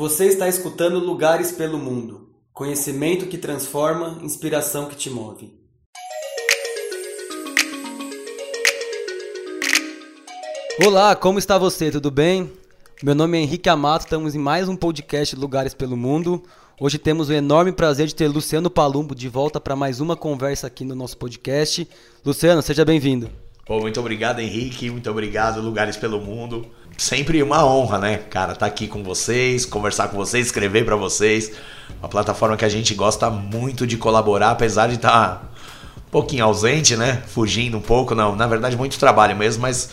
Você está escutando Lugares pelo Mundo. Conhecimento que transforma, inspiração que te move. Olá, como está você? Tudo bem? Meu nome é Henrique Amato, estamos em mais um podcast Lugares pelo Mundo. Hoje temos o enorme prazer de ter Luciano Palumbo de volta para mais uma conversa aqui no nosso podcast. Luciano, seja bem-vindo. Pô, muito obrigado, Henrique. Muito obrigado, Lugares pelo Mundo. Sempre uma honra, né, cara, tá aqui com vocês, conversar com vocês, escrever pra vocês. Uma plataforma que a gente gosta muito de colaborar, apesar de estar um pouquinho ausente, né, fugindo um pouco. Não, na verdade, muito trabalho mesmo, mas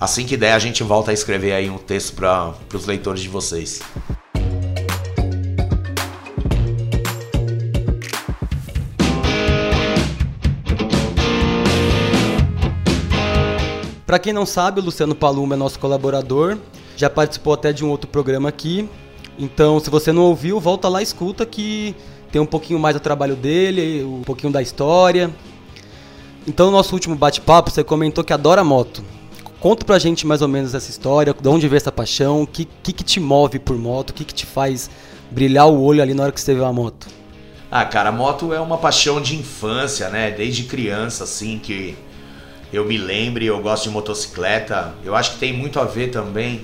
assim que der, a gente volta a escrever aí um texto para os leitores de vocês. Para quem não sabe, o Luciano Palumbo é nosso colaborador, já participou até de um outro programa aqui. Então, se você não ouviu, volta lá e escuta que tem um pouquinho mais do trabalho dele, um pouquinho da história. Então, no nosso último bate-papo, você comentou que adora moto. Conta pra gente mais ou menos essa história, de onde veio essa paixão, o que te move por moto, o que te faz brilhar o olho ali na hora que você vê uma moto. Ah, cara, a moto é uma paixão de infância, né? Desde criança, assim, que eu me lembro, eu gosto de motocicleta. Eu acho que tem muito a ver também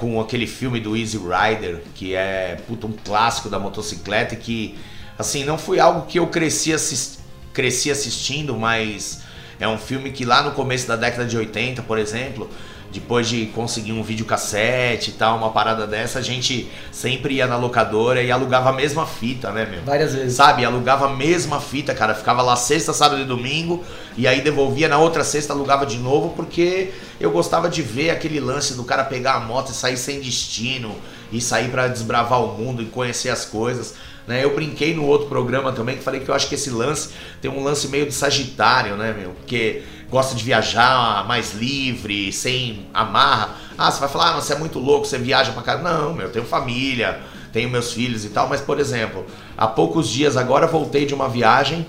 com aquele filme do Easy Rider, que é puta, um clássico da motocicleta, e que, assim, não foi algo que eu cresci assistindo, mas é um filme que lá no começo da década de 80, por exemplo, depois de conseguir um videocassete e tal, uma parada dessa, a gente sempre ia na locadora e alugava a mesma fita, né, meu? Várias vezes. Sabe, alugava a mesma fita, cara. Ficava lá sexta, sábado e domingo, e aí devolvia na outra sexta, alugava de novo, porque eu gostava de ver aquele lance do cara pegar a moto e sair sem destino, e sair pra desbravar o mundo e conhecer as coisas, né? Eu brinquei no outro programa também, que falei que eu acho que esse lance tem um lance meio de Sagitário, né, meu? Porque gosta de viajar mais livre, sem amarra. Ah, você vai falar, ah, você é muito louco, você viaja pra caramba. Não, meu, eu tenho família, tenho meus filhos e tal. Mas, por exemplo, há poucos dias agora voltei de uma viagem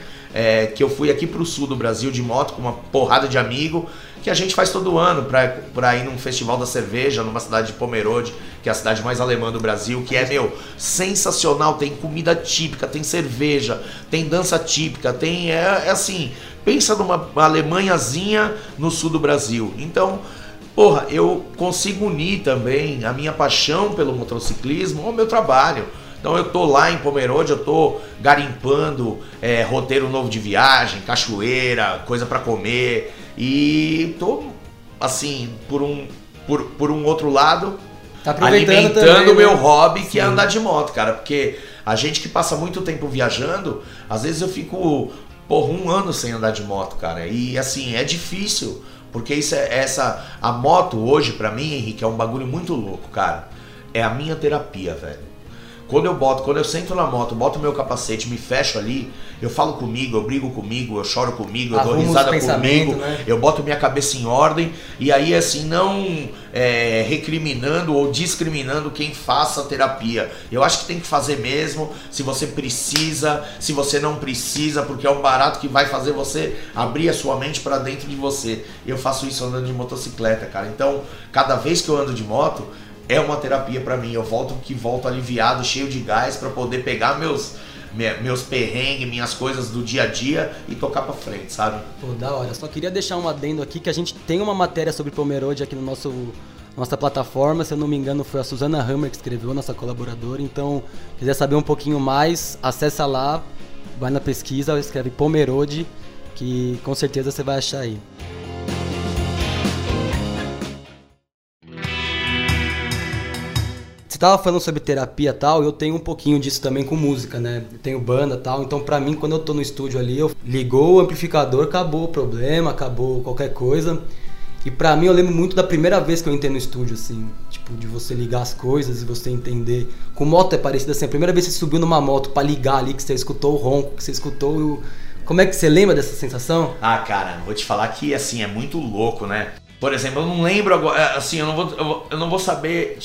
que eu fui aqui pro sul do Brasil de moto com uma porrada de amigo, que a gente faz todo ano pra ir num festival da cerveja, numa cidade de Pomerode, que é a cidade mais alemã do Brasil, que é, meu, sensacional. Tem comida típica, tem cerveja, tem dança típica, tem... É assim, pensa numa Alemanhazinha no sul do Brasil. Então, porra, eu consigo unir também a minha paixão pelo motociclismo ao meu trabalho. Então eu tô lá em Pomerode, eu tô garimpando roteiro novo de viagem, cachoeira, coisa pra comer. E tô, assim, por um outro lado, tá alimentando o meu hobby, que é andar de moto, cara. Porque a gente que passa muito tempo viajando, às vezes eu fico, porra, um ano sem andar de moto, cara. E, assim, é difícil, porque a moto hoje, pra mim, Henrique, é um bagulho muito louco, cara. É a minha terapia, velho. Quando eu sento na moto, boto meu capacete, me fecho ali, eu falo comigo, eu brigo comigo, eu choro comigo, eu dou risada comigo, né? Eu boto minha cabeça em ordem, e aí assim, não recriminando ou discriminando quem faça terapia. Eu acho que tem que fazer mesmo, se você precisa, se você não precisa, porque é um barato que vai fazer você abrir a sua mente pra dentro de você. Eu faço isso andando de motocicleta, cara. Então, cada vez que eu ando de moto, é uma terapia pra mim. Eu volto aliviado, cheio de gás pra poder pegar meus perrengues, minhas coisas do dia a dia e tocar pra frente, sabe? Pô, da hora. Eu só queria deixar um adendo aqui que a gente tem uma matéria sobre Pomerode aqui no nossa plataforma. Se eu não me engano, foi a Susana Hammer que escreveu, nossa colaboradora. Então, se quiser saber um pouquinho mais, acessa lá, vai na pesquisa, escreve Pomerode, que com certeza você vai achar aí. Tava falando sobre terapia e tal, eu tenho um pouquinho disso também com música, né? Eu tenho banda e tal, então pra mim, quando eu tô no estúdio ali, eu ligou o amplificador, acabou o problema, acabou qualquer coisa. E pra mim, eu lembro muito da primeira vez que eu entrei no estúdio, assim, tipo, de você ligar as coisas e você entender. Com moto é parecido assim, a primeira vez que você subiu numa moto pra ligar ali, que você escutou o ronco, que você escutou o... Como é que você lembra dessa sensação? Ah, cara, vou te falar que, assim, é muito louco, né? Por exemplo, eu não lembro agora, assim, eu não vou saber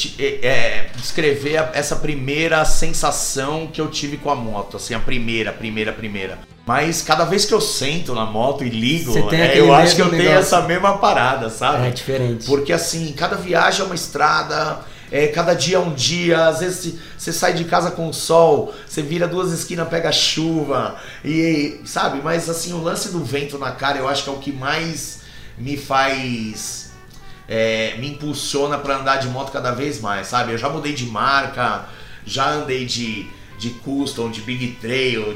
descrever essa primeira sensação que eu tive com a moto, assim, a primeira. Mas cada vez que eu sento na moto e ligo, eu acho que eu tenho essa mesma parada, sabe? É diferente. Porque, assim, cada viagem é uma estrada, cada dia é um dia, às vezes você sai de casa com sol, você vira duas esquinas, pega chuva, e sabe? Mas assim, o lance do vento na cara eu acho que é o que mais me faz, me impulsiona para andar de moto cada vez mais, sabe? Eu já mudei de marca, já andei de custom, de big trail,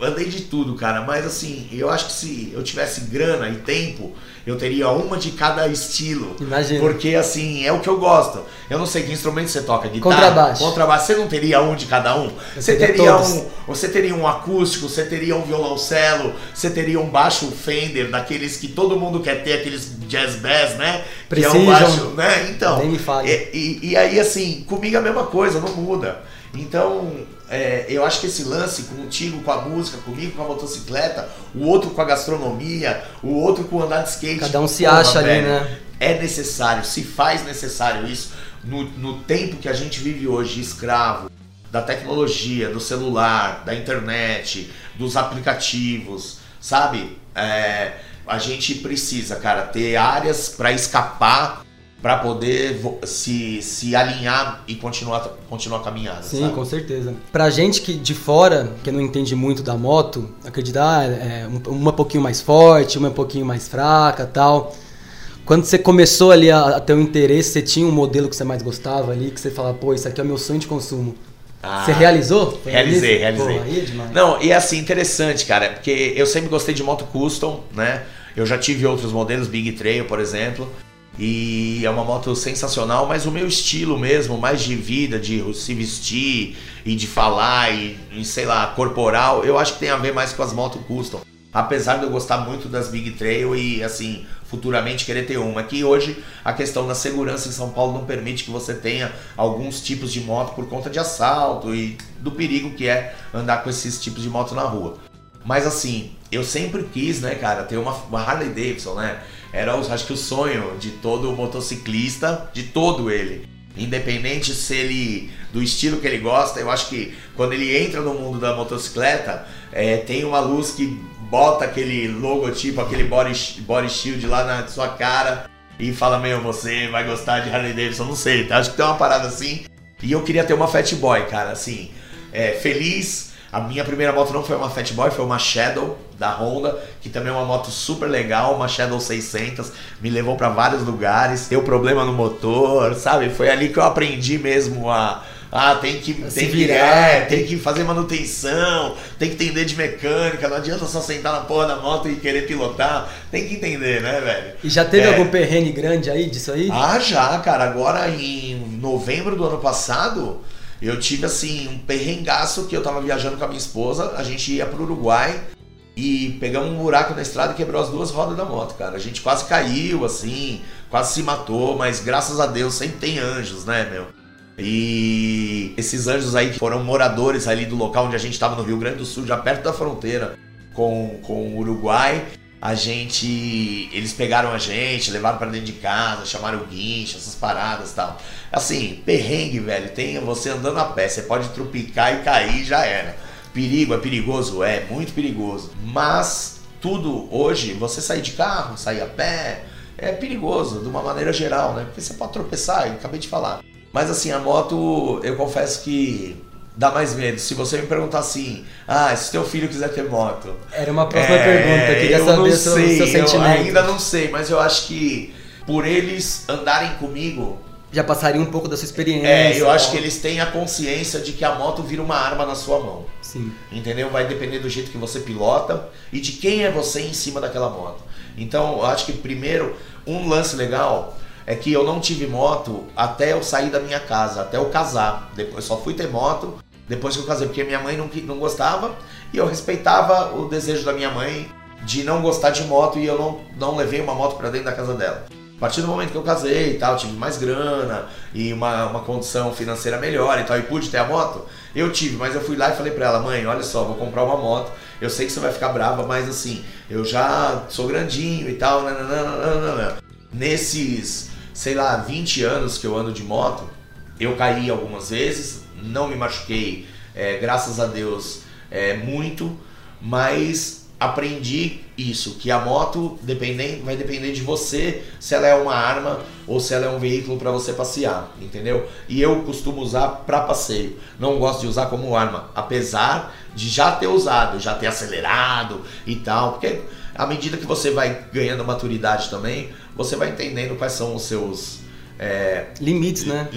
andei de tudo, cara, mas assim, eu acho que se eu tivesse grana e tempo, eu teria uma de cada estilo. Imagina. Porque assim, é o que eu gosto. Eu não sei que instrumento você toca, guitarra, contrabaixo. Você não teria um de cada um? Você teria todos. Você teria um acústico, você teria um violoncelo, você teria um baixo Fender, daqueles que todo mundo quer ter, aqueles jazz bass, né? Precisam. Que é um baixo, né? Então, nem me fale. E aí assim, comigo é a mesma coisa, não muda. Então, eu acho que esse lance contigo, com a música, comigo, com a motocicleta, o outro com a gastronomia, o outro com o andar de skate. Cada um se acha ali, né? É necessário, se faz necessário isso. No tempo que a gente vive hoje, escravo da tecnologia, do celular, da internet, dos aplicativos, sabe? A gente precisa, cara, ter áreas para escapar, para poder se alinhar e continuar caminhada. Sim, sabe? Com certeza. Pra gente que de fora, que não entende muito da moto, acreditar uma pouquinho mais forte, uma um pouquinho mais fraca, tal. Quando você começou ali a ter um interesse, você tinha um modelo que você mais gostava ali, que você falava, pô, isso aqui é o meu sonho de consumo. Você realizou? Realizei. Pô, aí é demais. Não, e assim, interessante, cara, porque eu sempre gostei de moto custom, né? Eu já tive outros modelos, Big Trail, por exemplo. E é uma moto sensacional, mas o meu estilo mesmo, mais de vida, de se vestir e de falar e sei lá, corporal, eu acho que tem a ver mais com as motos custom. Apesar de eu gostar muito das Big Trail e assim, futuramente querer ter uma. Que hoje a questão da segurança em São Paulo não permite que você tenha alguns tipos de moto por conta de assalto e do perigo que é andar com esses tipos de moto na rua. Mas assim, eu sempre quis, né, cara, ter uma Harley Davidson, né? Era, acho que, o sonho de todo motociclista, de todo ele. Independente se ele, do estilo que ele gosta, eu acho que quando ele entra no mundo da motocicleta, tem uma luz que bota aquele logotipo, aquele body shield lá na sua cara e fala, meu, você vai gostar de Harley Davidson, não sei, tá? Acho que tem uma parada assim. E eu queria ter uma Fat Boy, cara, assim, feliz. A minha primeira moto não foi uma Fat Boy, foi uma Shadow da Honda, que também é uma moto super legal, uma Shadow 600, me levou para vários lugares, deu problema no motor, sabe? Foi ali que eu aprendi mesmo a... tem que fazer manutenção, tem que entender de mecânica, não adianta só sentar na porra da moto e querer pilotar, tem que entender, né, velho? E já teve algum perrengue grande aí disso aí? Ah, já, cara, agora em novembro do ano passado... Eu tive, assim, um perrengaço que eu tava viajando com a minha esposa, a gente ia pro Uruguai e pegamos um buraco na estrada e quebrou as duas rodas da moto, cara. A gente quase caiu, assim, quase se matou, mas graças a Deus sempre tem anjos, né, meu? E esses anjos aí que foram moradores ali do local onde a gente tava, no Rio Grande do Sul, já perto da fronteira com o Uruguai. Eles pegaram a gente, levaram pra dentro de casa, chamaram o guincho, essas paradas e tal. Assim, perrengue, velho, tem você andando a pé, você pode trupicar e cair, já era. Perigo, é perigoso? É, muito perigoso. Mas tudo hoje, você sair de carro, sair a pé, é perigoso, de uma maneira geral, né? Porque você pode tropeçar, eu acabei de falar. Mas assim, a moto, eu confesso que... dá mais medo. Se você me perguntar assim, se teu filho quiser ter moto... Era uma próxima pergunta, eu queria saber seu sentimento. Eu ainda não sei, mas eu acho que por eles andarem comigo... já passaria um pouco da sua experiência. Eu acho que eles têm a consciência de que a moto vira uma arma na sua mão. Sim. Entendeu? Vai depender do jeito que você pilota e de quem é você em cima daquela moto. Então, eu acho que primeiro, um lance legal... é que eu não tive moto até eu sair da minha casa, até eu casar. Depois, só fui ter moto depois que eu casei, porque minha mãe não gostava e eu respeitava o desejo da minha mãe de não gostar de moto e eu não levei uma moto pra dentro da casa dela. A partir do momento que eu casei e tal, tive mais grana e uma condição financeira melhor e tal, e pude ter a moto, eu tive, mas eu fui lá e falei pra ela, mãe, olha só, vou comprar uma moto, eu sei que você vai ficar brava, mas assim, eu já sou grandinho e tal, nananana. Nesses... sei lá, 20 anos que eu ando de moto, eu caí algumas vezes, não me machuquei, graças a Deus, muito, mas aprendi Isso, que a moto vai depender de você, se ela é uma arma ou se ela é um veículo para você passear, entendeu? E eu costumo usar para passeio, não gosto de usar como arma, apesar de já ter usado, já ter acelerado e tal, porque à medida que você vai ganhando maturidade também, você vai entendendo quais são os seus... limites, né?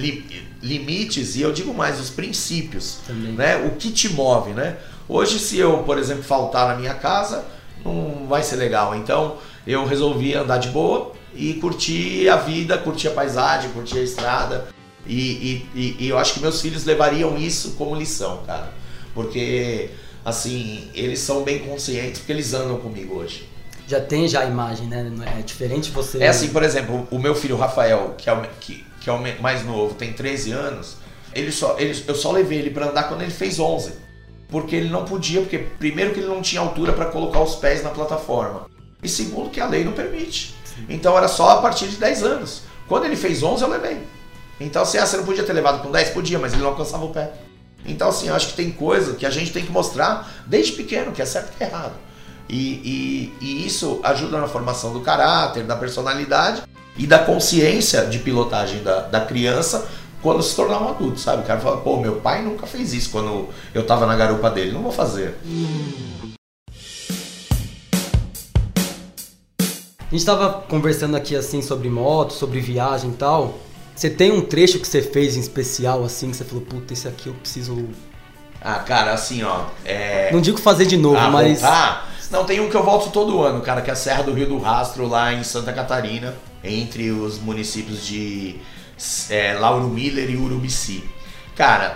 Limites, e eu digo mais, os princípios, né? O que te move, né? Hoje, se eu, por exemplo, faltar na minha casa... não vai ser legal, então eu resolvi andar de boa e curtir a vida, curtir a paisagem, curtir a estrada, e eu acho que meus filhos levariam isso como lição, cara, porque assim, eles são bem conscientes porque eles andam comigo hoje. Já tem já a imagem, né? É diferente você... É assim, por exemplo, o meu filho Rafael, que é o mais novo, tem 13 anos, eu só levei ele pra andar quando ele fez 11. Porque ele não podia, porque primeiro que ele não tinha altura para colocar os pés na plataforma. E segundo que a lei não permite. Sim. Então era só a partir de 10 anos. Quando ele fez 11 eu levei. Então assim, você não podia ter levado com 10? Podia, mas ele não alcançava o pé. Então assim, eu acho que tem coisa que a gente tem que mostrar desde pequeno, que é certo e que é errado. E isso ajuda na formação do caráter, da personalidade e da consciência de pilotagem da criança, quando se tornar um adulto, sabe? O cara fala, pô, meu pai nunca fez isso quando eu tava na garupa dele, não vou fazer. A gente tava conversando aqui, assim, sobre moto, sobre viagem e tal. Você tem um trecho que você fez em especial, assim, que você falou, puta, esse aqui eu preciso... Ah, cara, assim, ó... Não digo fazer de novo, mas... Voltar? Não, tem um que eu volto todo ano, cara, que é a Serra do Rio do Rastro, lá em Santa Catarina, entre os municípios de... Lauro Miller e Urubici. Cara,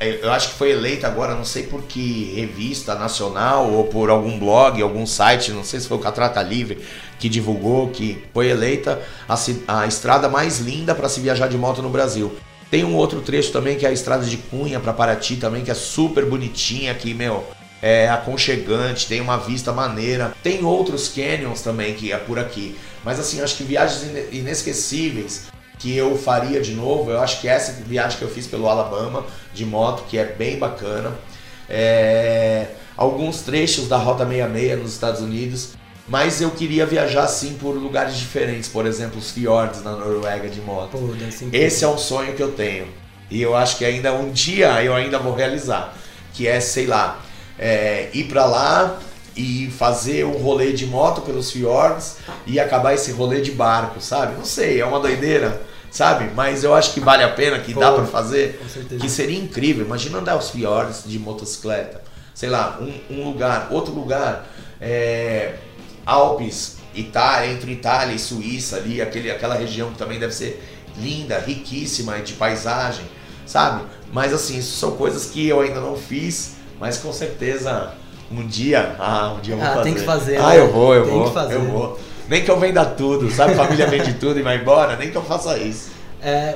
eu acho que foi eleita agora, não sei por que revista nacional ou por algum blog, algum site, não sei se foi o Catraca Livre que divulgou, que foi eleita a estrada mais linda para se viajar de moto no Brasil. Tem um outro trecho também que é a estrada de Cunha para Paraty também, que é super bonitinha, que, meu, é aconchegante, tem uma vista maneira. Tem outros canyons também que é por aqui. Mas assim, acho que viagens inesquecíveis que eu faria de novo, eu acho que essa viagem que eu fiz pelo Alabama de moto, que é bem bacana. Alguns trechos da Rota 66 nos Estados Unidos, mas eu queria viajar sim por lugares diferentes, por exemplo, os fiordes na Noruega de moto. Pô, esse é um sonho que eu tenho e eu acho que ainda um dia eu ainda vou realizar, que é, sei lá, ir pra lá e fazer um rolê de moto pelos fiordes e acabar esse rolê de barco, sabe? Não sei, é uma doideira, sabe? Mas eu acho que vale a pena, que dá pra fazer, que seria incrível. Imagina andar os fiordes de motocicleta, sei lá, outro lugar, Alpes, Itália, entre Itália e Suíça ali, aquela região que também deve ser linda, riquíssima de paisagem, sabe? Mas assim, isso são coisas que eu ainda não fiz, mas com certeza... Um dia eu vou fazer. Tem que fazer. Né? Eu vou. Nem que eu venda tudo, sabe? Família vende tudo e vai embora, nem que eu faça isso.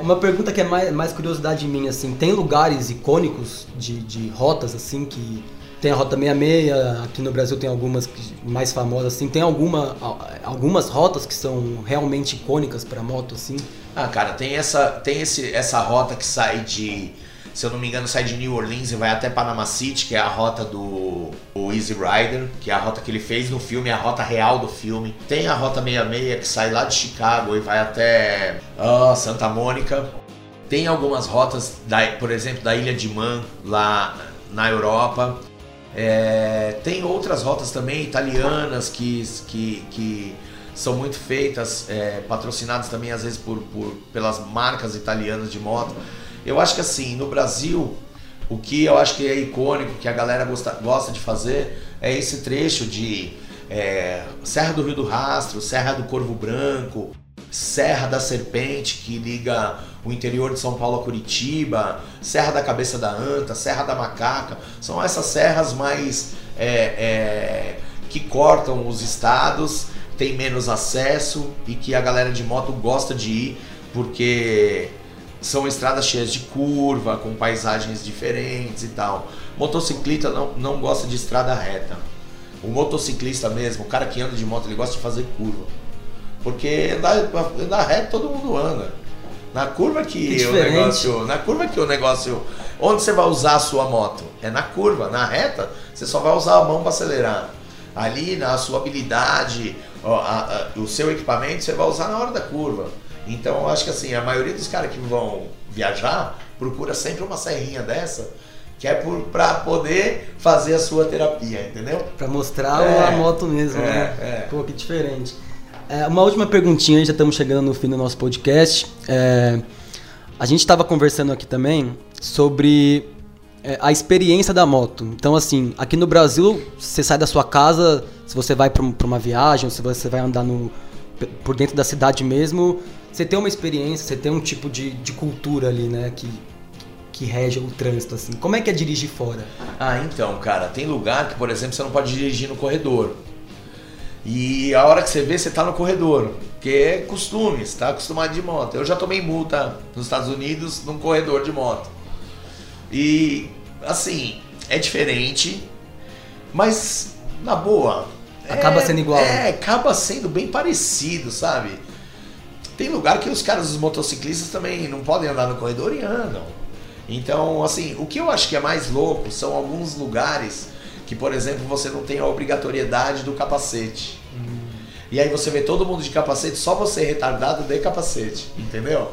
Uma pergunta que é mais curiosidade minha, assim, tem lugares icônicos de rotas, assim, que tem a Rota 66, aqui no Brasil tem algumas mais famosas, assim, tem algumas rotas que são realmente icônicas pra moto, assim? Ah, cara, tem essa rota que sai de... Se eu não me engano, sai de New Orleans e vai até Panama City, que é a rota do Easy Rider, que é a rota que ele fez no filme, é a rota real do filme. Tem a Rota 66, que sai lá de Chicago e vai até Santa Mônica. Tem algumas rotas, por exemplo, da Ilha de Man, lá na Europa. Tem outras rotas também italianas que são muito feitas, patrocinadas também às vezes pelas marcas italianas de moto. Eu acho que assim, no Brasil, o que eu acho que é icônico, que a galera gosta de fazer, é esse trecho de Serra do Rio do Rastro, Serra do Corvo Branco, Serra da Serpente, que liga o interior de São Paulo a Curitiba, Serra da Cabeça da Anta, Serra da Macaca. São essas serras mais que cortam os estados, tem menos acesso e que a galera de moto gosta de ir, porque... São estradas cheias de curva, com paisagens diferentes e tal. Motociclista não gosta de estrada reta. O motociclista mesmo, o cara que anda de moto, ele gosta de fazer curva. Porque andar reto todo mundo anda. Na curva que o negócio... Onde você vai usar a sua moto? É na curva, na reta, você só vai usar a mão para acelerar. ali na sua habilidade, o seu equipamento você vai usar na hora da curva. Então eu acho que assim, a maioria dos caras que vão viajar procura sempre uma serrinha dessa, que é para poder fazer a sua terapia, entendeu? Para mostrar a moto mesmo, né? Pô, que diferente. Uma última perguntinha, já estamos chegando no fim do nosso podcast. A gente estava conversando aqui também sobre a experiência da moto. Então, assim, aqui no Brasil, você sai da sua casa, se você vai para uma viagem, se você vai andar por dentro da cidade mesmo, você tem uma experiência, você tem um tipo de cultura ali, né, que rege o trânsito, assim. Como é que é dirigir fora? Ah, então, cara, tem lugar que, por exemplo, você não pode dirigir no corredor. E a hora que você vê, você tá no corredor, porque é costume, você tá acostumado de moto. Eu já tomei multa nos Estados Unidos num corredor de moto. E, assim, é diferente, mas, na boa... Acaba sendo igual. Acaba sendo bem parecido, sabe? Tem lugar que os caras, os motociclistas também não podem andar no corredor e andam. Então, assim, o que eu acho que é mais louco são alguns lugares... que, por exemplo, você não tem a obrigatoriedade do capacete. E aí você vê todo mundo de capacete, só você retardado de capacete, entendeu?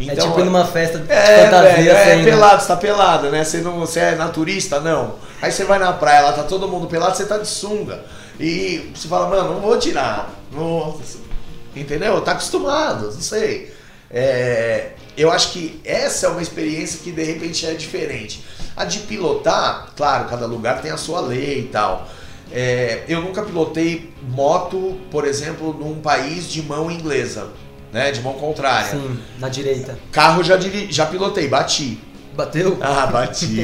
Então, é tipo numa festa de fantasia. Pelado, você tá pelado, né? Você é naturista? Não. Aí você vai na praia, lá tá todo mundo pelado, você tá de sunga. E você fala, mano, não vou tirar. Não, entendeu? Tá acostumado, não sei. Eu acho que essa é uma experiência que de repente é diferente. A de pilotar, claro, cada lugar tem a sua lei e tal. Eu nunca pilotei moto, por exemplo, num país de mão inglesa, né? De mão contrária. Sim, na direita. Carro já pilotei, bati. Bateu? Ah, bati,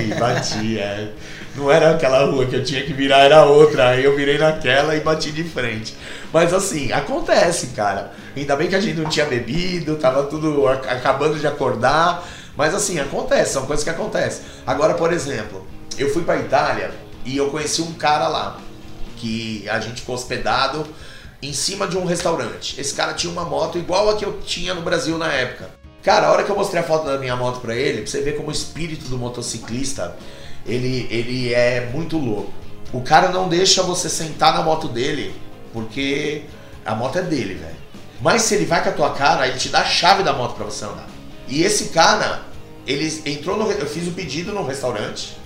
é. Não era aquela rua que eu tinha que virar, era outra. Aí eu virei naquela e bati de frente. Mas assim, acontece, cara. Ainda bem que a gente não tinha bebido, tava tudo acabando de acordar. Mas assim, acontece, são coisas que acontecem. Agora, por exemplo, eu fui pra Itália e eu conheci um cara lá, que a gente ficou hospedado em cima de um restaurante. Esse cara tinha uma moto igual a que eu tinha no Brasil na época. Cara, a hora que eu mostrei a foto da minha moto pra ele, pra você ver como o espírito do motociclista, ele é muito louco. O cara não deixa você sentar na moto dele, porque a moto é dele, velho. Mas se ele vai com a tua cara, ele te dá a chave da moto pra você andar. E esse cara, ele entrou no... Eu fiz o pedido no restaurante.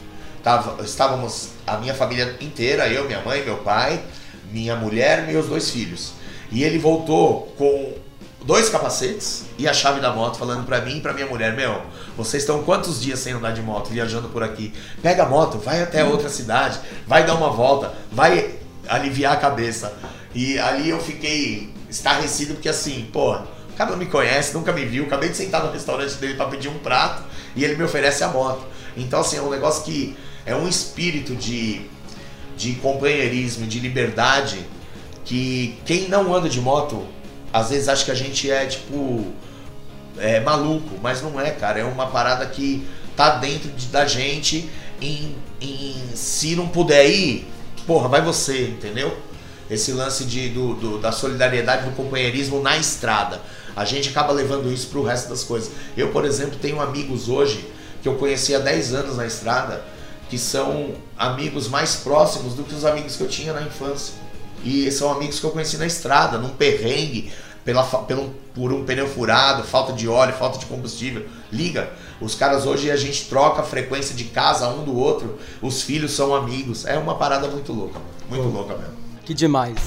Estávamos a minha família inteira, eu, minha mãe, meu pai, minha mulher e meus dois filhos. E ele voltou com 2 capacetes e a chave da moto, falando pra mim e pra minha mulher, meu, vocês estão quantos dias sem andar de moto, viajando por aqui? Pega a moto, vai até outra cidade, vai dar uma volta, vai aliviar a cabeça. E ali eu fiquei estarrecido, porque assim, porra, o cara não me conhece, nunca me viu, acabei de sentar no restaurante dele para pedir um prato e ele me oferece a moto. Então, assim, é um negócio que é um espírito de companheirismo, de liberdade, que quem não anda de moto, às vezes acha que a gente é, tipo, maluco, mas não é, cara. É uma parada que tá dentro da gente e se não puder ir, porra, vai você, entendeu? Esse lance da solidariedade, do companheirismo na estrada. A gente acaba levando isso pro resto das coisas. Eu, por exemplo, tenho amigos hoje que eu conheci há 10 anos na estrada, que são amigos mais próximos do que os amigos que eu tinha na infância. E são amigos que eu conheci na estrada, num perrengue, por um pneu furado, falta de óleo, falta de combustível. Liga, os caras hoje a gente troca a frequência de casa um do outro, os filhos são amigos. É uma parada muito louca, muito louca mesmo. Que demais.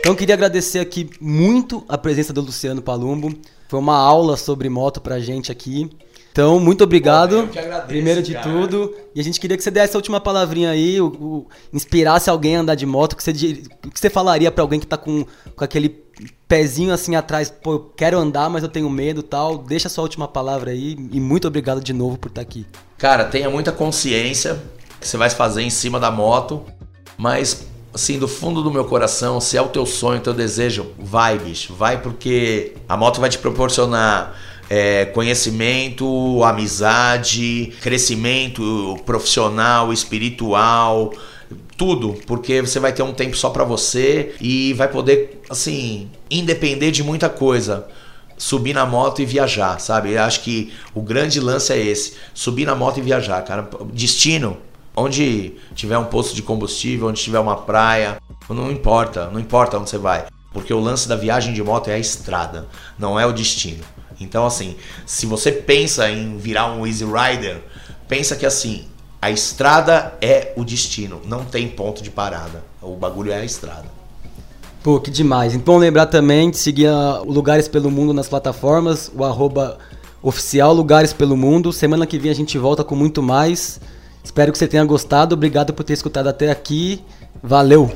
Então queria agradecer aqui muito a presença do Luciano Palumbo. Foi uma aula sobre moto pra gente aqui. Então, muito obrigado. Eu que agradeço, primeiro de tudo. E a gente queria que você desse a última palavrinha aí, inspirasse alguém a andar de moto, o que você falaria pra alguém que tá com aquele pezinho assim atrás, pô, eu quero andar, mas eu tenho medo e tal. Deixa a sua última palavra aí e muito obrigado de novo por estar aqui. Cara, tenha muita consciência que você vai fazer em cima da moto, mas assim, do fundo do meu coração, se é o teu sonho, o teu desejo, vai, bicho, vai, porque a moto vai te proporcionar... conhecimento, amizade, crescimento profissional, espiritual, tudo, porque você vai ter um tempo só pra você e vai poder, assim, independer de muita coisa, subir na moto e viajar, sabe? Eu acho que o grande lance é esse, subir na moto e viajar, cara. Destino, onde tiver um posto de combustível, onde tiver uma praia, não importa, não importa onde você vai, porque o lance da viagem de moto é a estrada, não é o destino. Então, assim, se você pensa em virar um Easy Rider, pensa que, assim, a estrada é o destino, não tem ponto de parada, o bagulho é a estrada. Pô, que demais. Então lembrar também de seguir o Lugares Pelo Mundo nas plataformas, o @oficial Lugares Pelo Mundo. Semana que vem a gente volta com muito mais. Espero que você tenha gostado, obrigado por ter escutado até aqui, valeu!